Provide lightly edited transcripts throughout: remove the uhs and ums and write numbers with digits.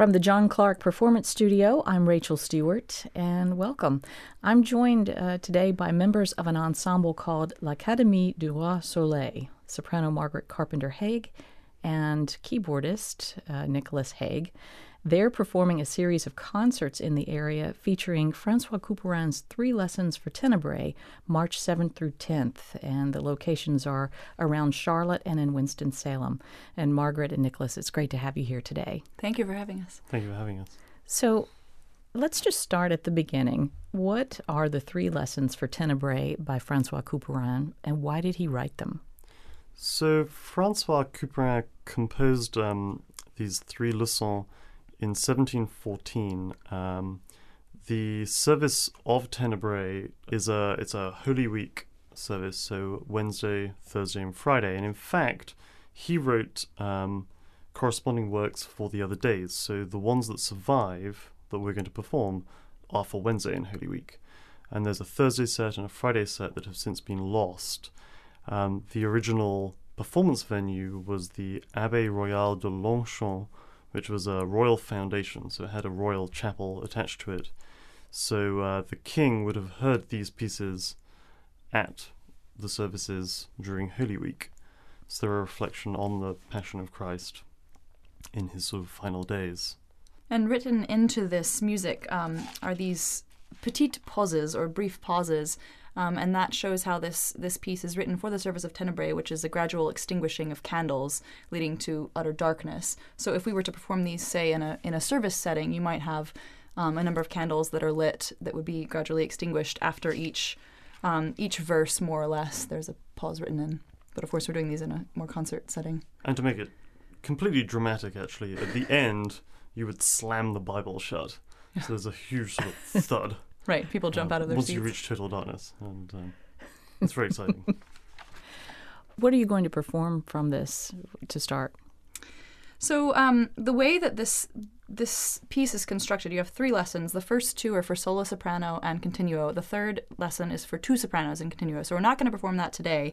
From the John Clark Performance Studio, I'm Rachel Stewart, and welcome. I'm joined today by members of an ensemble called L'Académie du Roi Soleil, soprano Margaret Carpenter Haig and keyboardist Nicholas Haig. They're performing a series of concerts in the area featuring François Couperin's 3 lessons for tenebrae, March 7th through 10th, and the locations are around Charlotte and in Winston-Salem. And Margaret and Nicholas, it's great to have you here today. Thank you for having us. Thank you for having us. So let's just start at the beginning. What are the 3 lessons for tenebrae by François Couperin, and why did he write them? So François Couperin composed these 3 leçons in 1714. The service of Tenebrae is a Holy Week service, so Wednesday, Thursday, and Friday. And in fact, he wrote corresponding works for the other days. So the ones that survive that we're going to perform are for Wednesday and Holy Week. And there's a Thursday set and a Friday set that have since been lost. The original performance venue was the Abbaye Royale de Longchamp, which was a royal foundation, so it had a royal chapel attached to it. So the king would have heard these pieces at the services during Holy Week. So they're a reflection on the Passion of Christ in his sort of final days. And written into this music are these petite pauses or brief pauses, and that shows how this piece is written for the service of Tenebrae, which is a gradual extinguishing of candles leading to utter darkness. So if we were to perform these, say, in a service setting, you might have a number of candles that are lit that would be gradually extinguished after each verse, more or less. There's a pause written in. But of course, we're doing these in a more concert setting. And to make it completely dramatic, actually, at the end, you would slam the Bible shut. So there's a huge sort of thud. Right, people jump out of their seats. Once you reach total darkness, and it's very exciting. What are you going to perform from this to start? So the way that this piece is constructed, you have 3 lessons. The first 2 are for solo soprano and continuo. The third lesson is for 2 sopranos and continuo. So we're not going to perform that today,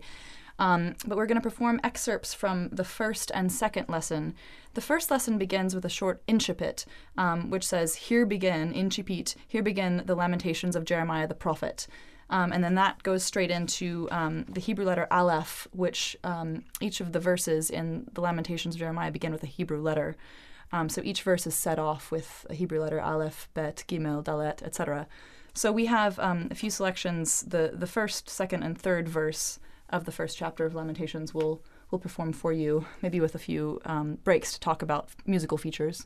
but we're going to perform excerpts from the first and second lesson. The first lesson begins with a short incipit, which says, here begin the Lamentations of Jeremiah the prophet. And then that goes straight into the Hebrew letter Aleph, which each of the verses in the Lamentations of Jeremiah begin with a Hebrew letter. So each verse is set off with a Hebrew letter, Aleph, Bet, Gimel, Dalet, etc. So we have a few selections. The first, second, and third verse of the first chapter of Lamentations we'll perform for you, maybe with a few breaks to talk about musical features.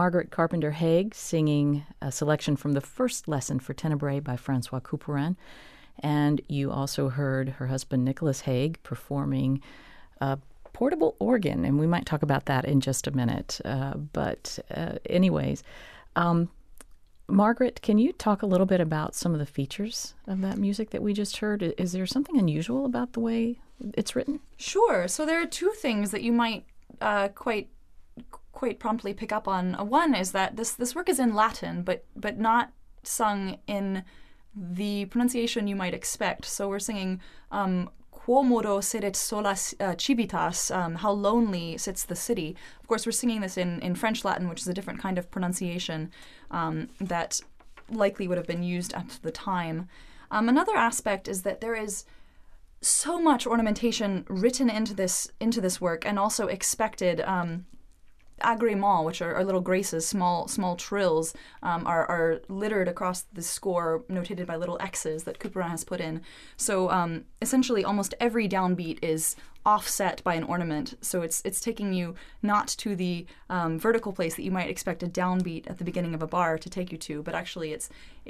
Margaret Carpenter Haig singing a selection from the first lesson for tenebrae by François Couperin. And you also heard her husband, Nicholas Haig, performing a portable organ. And we might talk about that in just a minute. But anyways, Margaret, can you talk a little bit about some of the features of that music that we just heard? Is there something unusual about the way it's written? Sure. So there are two things that you might quite promptly pick up on. One is that this work is in Latin, but not sung in the pronunciation you might expect. So we're singing quomodo sedet solas civitas, how lonely sits the city. Of course, we're singing this in French Latin, which is a different kind of pronunciation that likely would have been used at the time. Another aspect is that there is so much ornamentation written into this work, and also expected agréments, which are little graces, small trills, are littered across the score, notated by little X's that Couperin has put in. So essentially, almost every downbeat is offset by an ornament. So it's taking you not to the vertical place that you might expect a downbeat at the beginning of a bar to take you to, but actually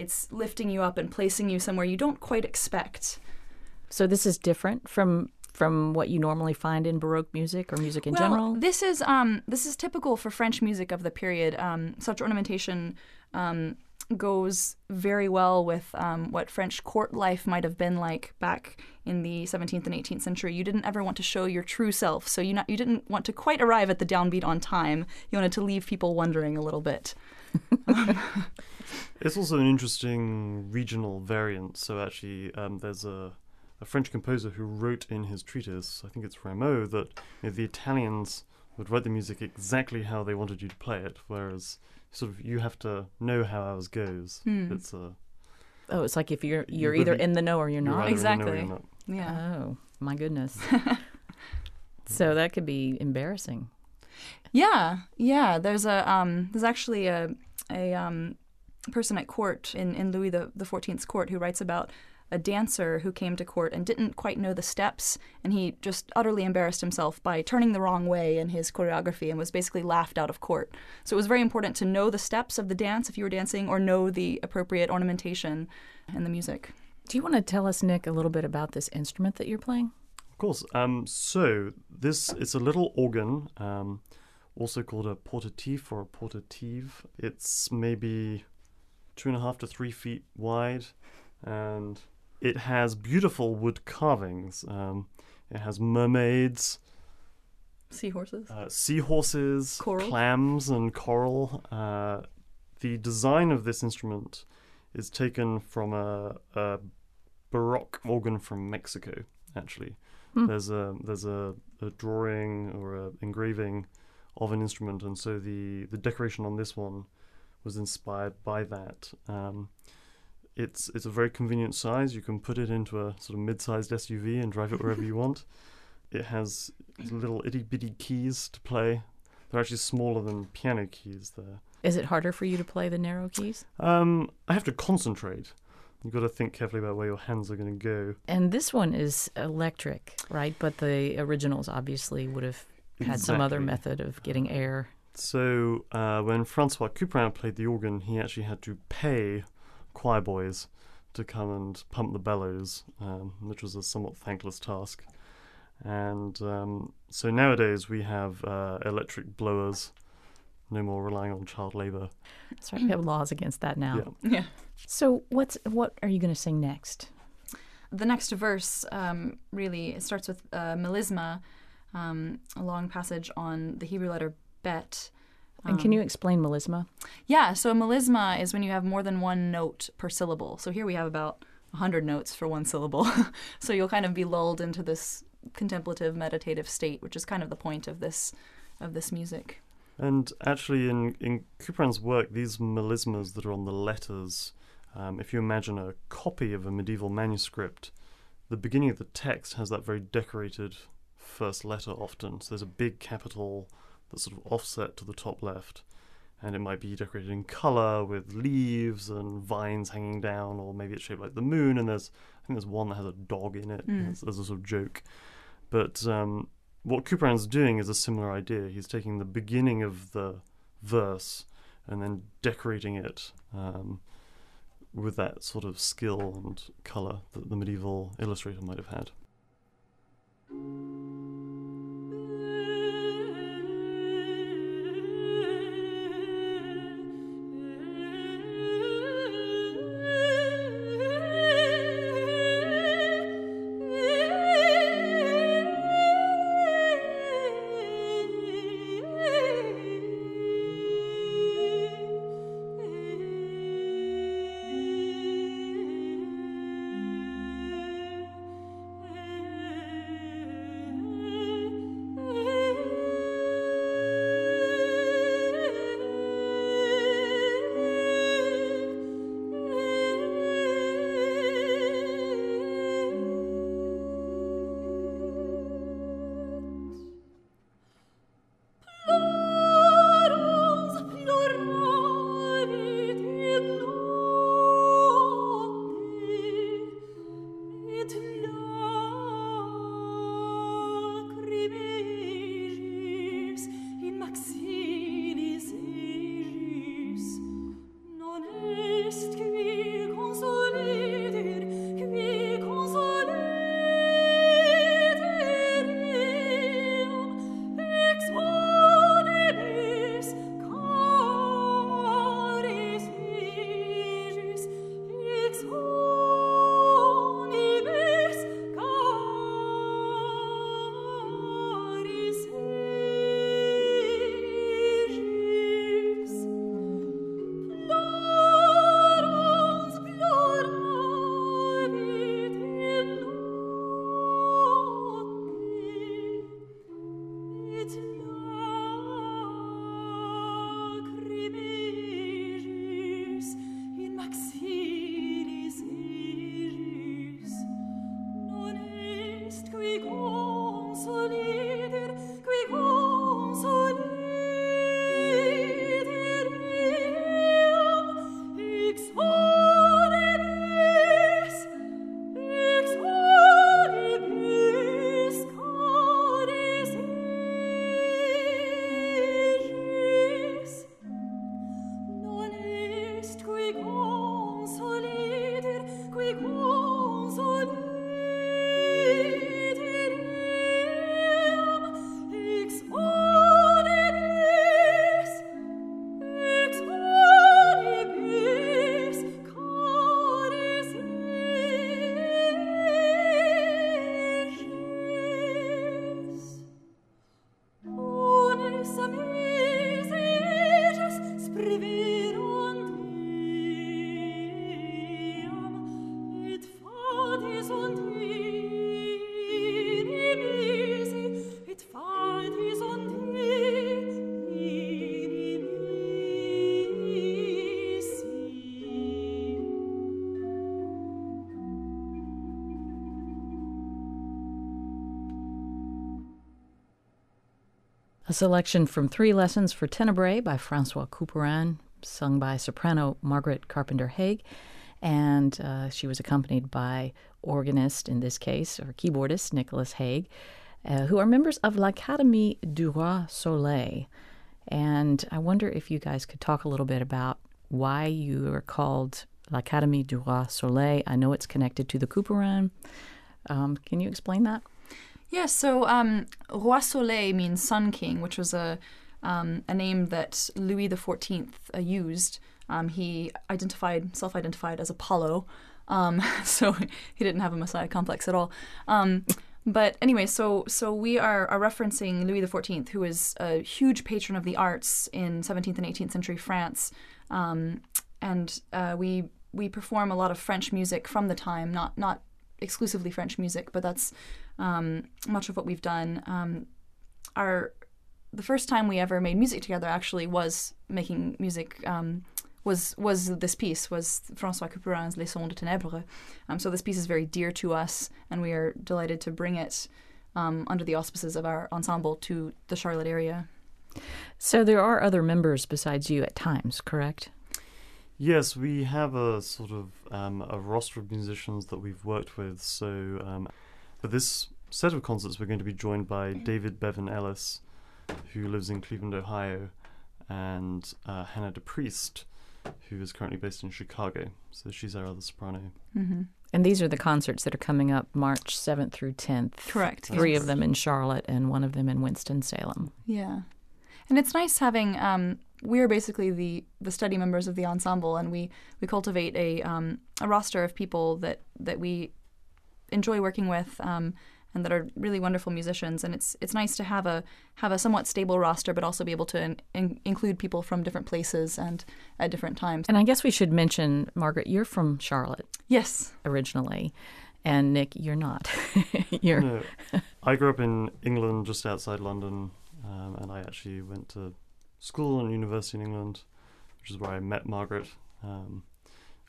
it's lifting you up and placing you somewhere you don't quite expect. So this is different from what you normally find in Baroque music or music in general? This is typical for French music of the period. Such ornamentation goes very well with what French court life might have been like back in the 17th and 18th century. You didn't ever want to show your true self, so you didn't want to quite arrive at the downbeat on time. You wanted to leave people wondering a little bit. It's also an interesting regional variant. So actually, there's a French composer who wrote in his treatise, I think it's Rameau, that the Italians would write the music exactly how they wanted you to play it, whereas sort of you have to know how ours goes. Mm. It's like if you're either in the know or you're not. Exactly. You're not. Yeah. Oh my goodness. So that could be embarrassing. Yeah, yeah. There's actually a person at court in Louis the 14th's court who writes about a dancer who came to court and didn't quite know the steps, and he just utterly embarrassed himself by turning the wrong way in his choreography and was basically laughed out of court. So it was very important to know the steps of the dance if you were dancing, or know the appropriate ornamentation and the music. Do you want to tell us, Nick, a little bit about this instrument that you're playing? Of course. So this is a little organ, also called a portatif or a portative. It's maybe 2.5 to 3 feet wide, and it has beautiful wood carvings. It has mermaids, seahorses, coral. Clams and coral. The design of this instrument is taken from a Baroque organ from Mexico, actually. Mm. There's a drawing or an engraving of an instrument, and so the decoration on this one was inspired by that. It's a very convenient size. You can put it into a sort of mid-sized SUV and drive it wherever you want. It has little itty-bitty keys to play. They're actually smaller than piano keys there. Is it harder for you to play the narrow keys? I have to concentrate. You've got to think carefully about where your hands are going to go. And this one is electric, right? But the originals obviously would have had some other method of getting air. So when Francois Couperin played the organ, he actually had to pay choir boys to come and pump the bellows, which was a somewhat thankless task. And so nowadays we have electric blowers, no more relying on child labour. That's right, we have laws against that now. Yeah. So what are you going to sing next? The next verse really starts with melisma, a long passage on the Hebrew letter bet. And can you explain melisma? Yeah, so a melisma is when you have more than one note per syllable. So here we have about 100 notes for one syllable. So you'll kind of be lulled into this contemplative, meditative state, which is kind of the point of this music. And actually in Couperin's work, these melismas that are on the letters, if you imagine a copy of a medieval manuscript, the beginning of the text has that very decorated first letter often. So there's a big capital that's sort of offset to the top left, and it might be decorated in colour with leaves and vines hanging down, or maybe it's shaped like the moon, and I think there's one that has a dog in it. Mm. As a sort of joke. But what Couperin is doing is a similar idea. He's taking the beginning of the verse and then decorating it with that sort of skill and colour that the medieval illustrator might have had. A selection from Three Lessons for Tenebrae by François Couperin, sung by soprano Margaret Carpenter Haig, and she was accompanied by organist, in this case, or keyboardist, Nicholas Haig, who are members of L'Académie du Roi Soleil. And I wonder if you guys could talk a little bit about why you are called L'Académie du Roi Soleil. I know it's connected to the Couperin. Can you explain that? Yes, so Roi Soleil means Sun King, which was a name that Louis XIV used. He self-identified as Apollo, so he didn't have a Messiah complex at all. But anyway, so we are referencing Louis XIV, who is a huge patron of the arts in 17th and 18th century France, and we perform a lot of French music from the time, not exclusively French music, but that's much of what we've done. The first time we ever made music together actually was making music, was this piece, was François Couperin's Les Sons de Ténèbres. So this piece is very dear to us, and we are delighted to bring it under the auspices of our ensemble to the Charlotte area. So there are other members besides you at times, correct? Yes, we have a sort of a roster of musicians that we've worked with. So for this set of concerts, we're going to be joined by David Bevan Ellis, who lives in Cleveland, Ohio, and Hannah De Priest, who is currently based in Chicago. So she's our other soprano. Mm-hmm. And these are the concerts that are coming up March 7th through 10th. Correct. Three of them in Charlotte and one of them in Winston-Salem. Yeah. And it's nice having, we are basically the study members of the ensemble, and we cultivate a roster of people that we enjoy working with and that are really wonderful musicians. And it's nice to have a somewhat stable roster, but also be able to include people from different places and at different times. And I guess we should mention, Margaret, you're from Charlotte. Yes. Originally. And Nick, you're not. No. I grew up in England, just outside London, and I actually went to school and university in England, which is where I met Margaret.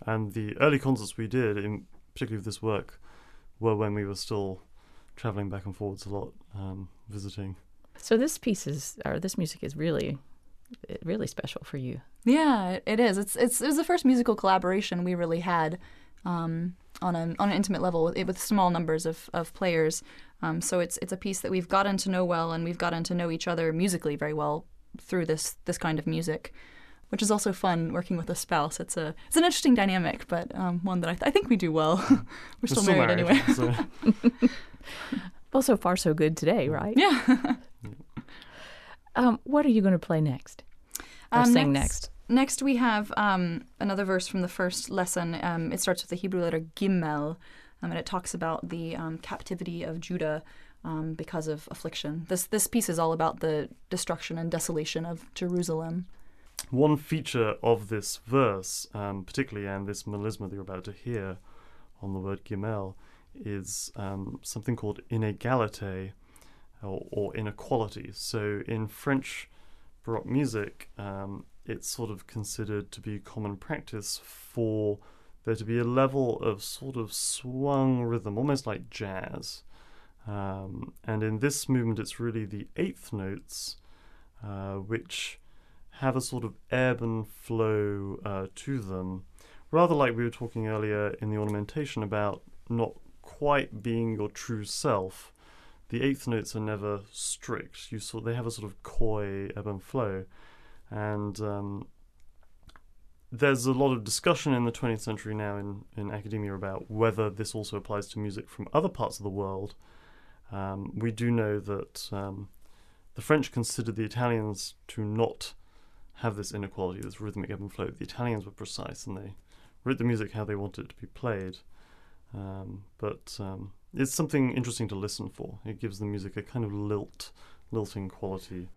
And the early concerts we did, in particularly with this work, were when we were still traveling back and forwards a lot, visiting. So this music is really special for you. Yeah, it is. It was the first musical collaboration we really had on an intimate level with small numbers of players. So it's a piece that we've gotten to know well, and we've gotten to know each other musically very well through this kind of music, which is also fun working with a spouse. It's an interesting dynamic, but one that I think we do well. We're still married anyway. So. Well, so far so good today, right? Yeah. What are you going to play next? Or sing next? Next we have another verse from the first lesson. It starts with the Hebrew letter Gimel, and it talks about the captivity of Judah because of affliction. This piece is all about the destruction and desolation of Jerusalem. One feature of this verse, particularly, and this melisma that you're about to hear on the word Gimel, is something called inegalite, or inequality. So in French Baroque music, it's sort of considered to be common practice for there to be a level of sort of swung rhythm, almost like jazz. And in this movement, it's really the eighth notes, which have a sort of ebb and flow to them, rather like we were talking earlier in the ornamentation about not quite being your true self. The eighth notes are never strict. They have a sort of coy ebb and flow. And there's a lot of discussion in the 20th century now in academia about whether this also applies to music from other parts of the world. We do know that the French considered the Italians to not have this inequality, this rhythmic ebb and flow. The Italians were precise, and they wrote the music how they wanted it to be played. But it's something interesting to listen for. It gives the music a kind of lilting quality.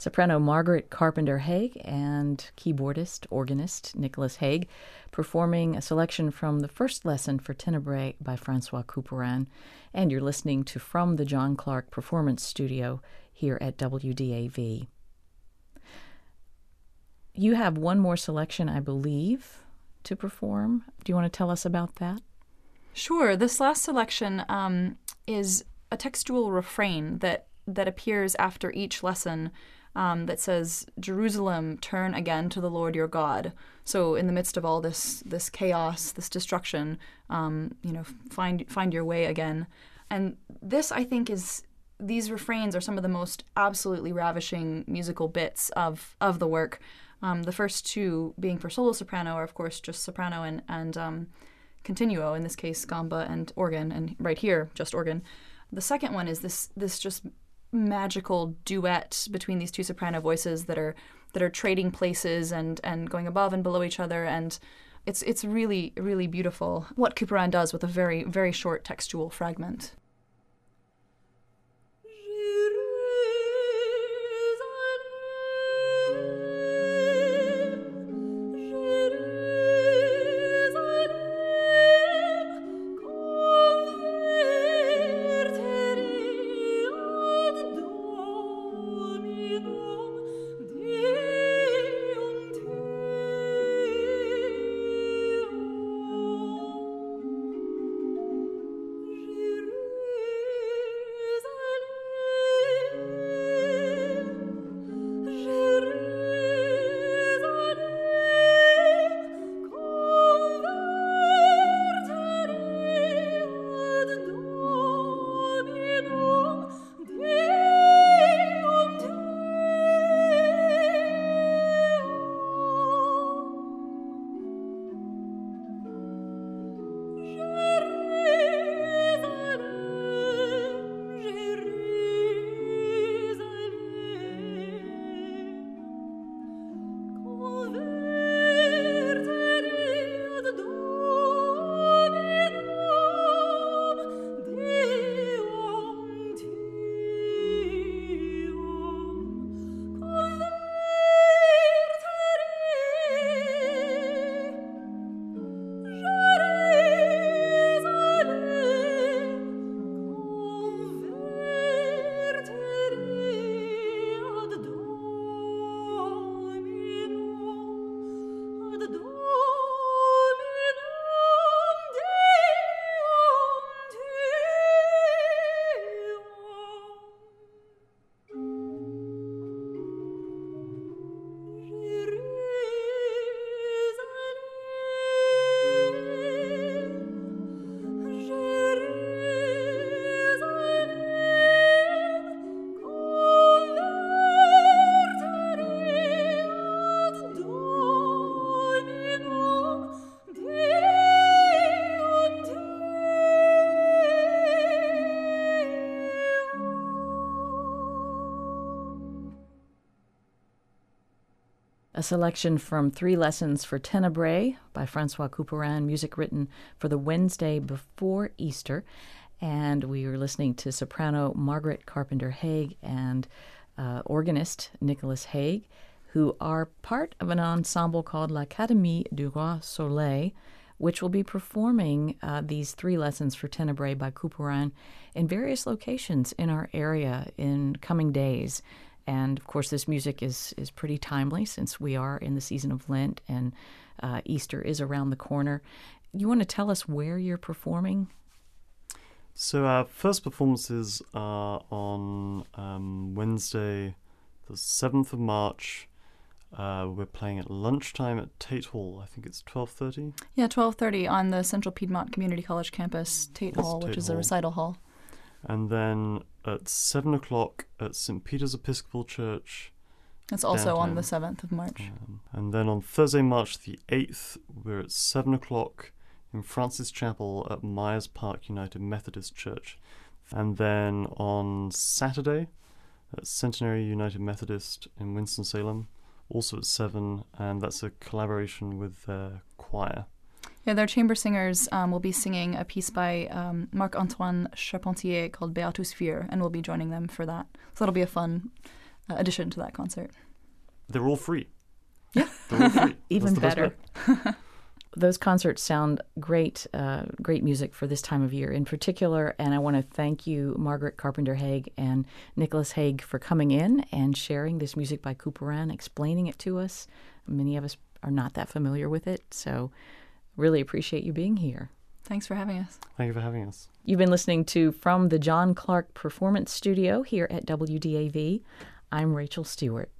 Soprano Margaret Carpenter Haig and keyboardist, organist Nicholas Haig performing a selection from the first lesson for tenebrae by François Couperin. And you're listening to From the John Clark Performance Studio here at WDAV. You have one more selection, I believe, to perform. Do you want to tell us about that? Sure. This last selection is a textual refrain that appears after each lesson that says, "Jerusalem, turn again to the Lord your God." So in the midst of all this chaos, this destruction, find your way again. And this, I think, these refrains are some of the most absolutely ravishing musical bits of the work. The first two being for solo soprano are, of course, just soprano and continuo, in this case, gamba and organ, and right here, just organ. The second one is this just magical duet between these two soprano voices that are trading places and going above and below each other, and it's really, really beautiful what Couperin does with a very, very short textual fragment. A selection from Three Lessons for Tenebrae by François Couperin, music written for the Wednesday before Easter. And we were listening to soprano Margaret Carpenter Haig and organist Nicholas Haig, who are part of an ensemble called L'Académie du Roi Soleil, which will be performing these Three Lessons for Tenebrae by Couperin in various locations in our area in coming days. And, of course, this music is pretty timely since we are in the season of Lent and Easter is around the corner. You want to tell us where you're performing? So our first performances are on Wednesday, the 7th of March. We're playing at lunchtime at Tate Hall. I think it's 12:30? Yeah, 12:30 on the Central Piedmont Community College campus, Tate Hall, which is a recital hall. And then at 7 o'clock at St. Peter's Episcopal Church. That's also downtown. On the 7th of March. And then on Thursday, March the 8th, we're at 7 o'clock in Francis Chapel at Myers Park United Methodist Church. And then on Saturday at Centenary United Methodist in Winston-Salem, also at 7, and that's a collaboration with their choir. Yeah, their chamber singers will be singing a piece by Marc-Antoine Charpentier called Beatus Fier, and we'll be joining them for that. So that'll be a fun addition to that concert. They're all free. Yeah. They're all free. Even better. Those concerts sound great, great music for this time of year in particular, and I want to thank you, Margaret Carpenter Haig and Nicholas Haig, for coming in and sharing this music by Couperin, explaining it to us. Many of us are not that familiar with it, so really appreciate you being here. Thanks for having us. Thank you for having us. You've been listening to From the John Clark Performance Studio here at WDAV. I'm Rachel Stewart.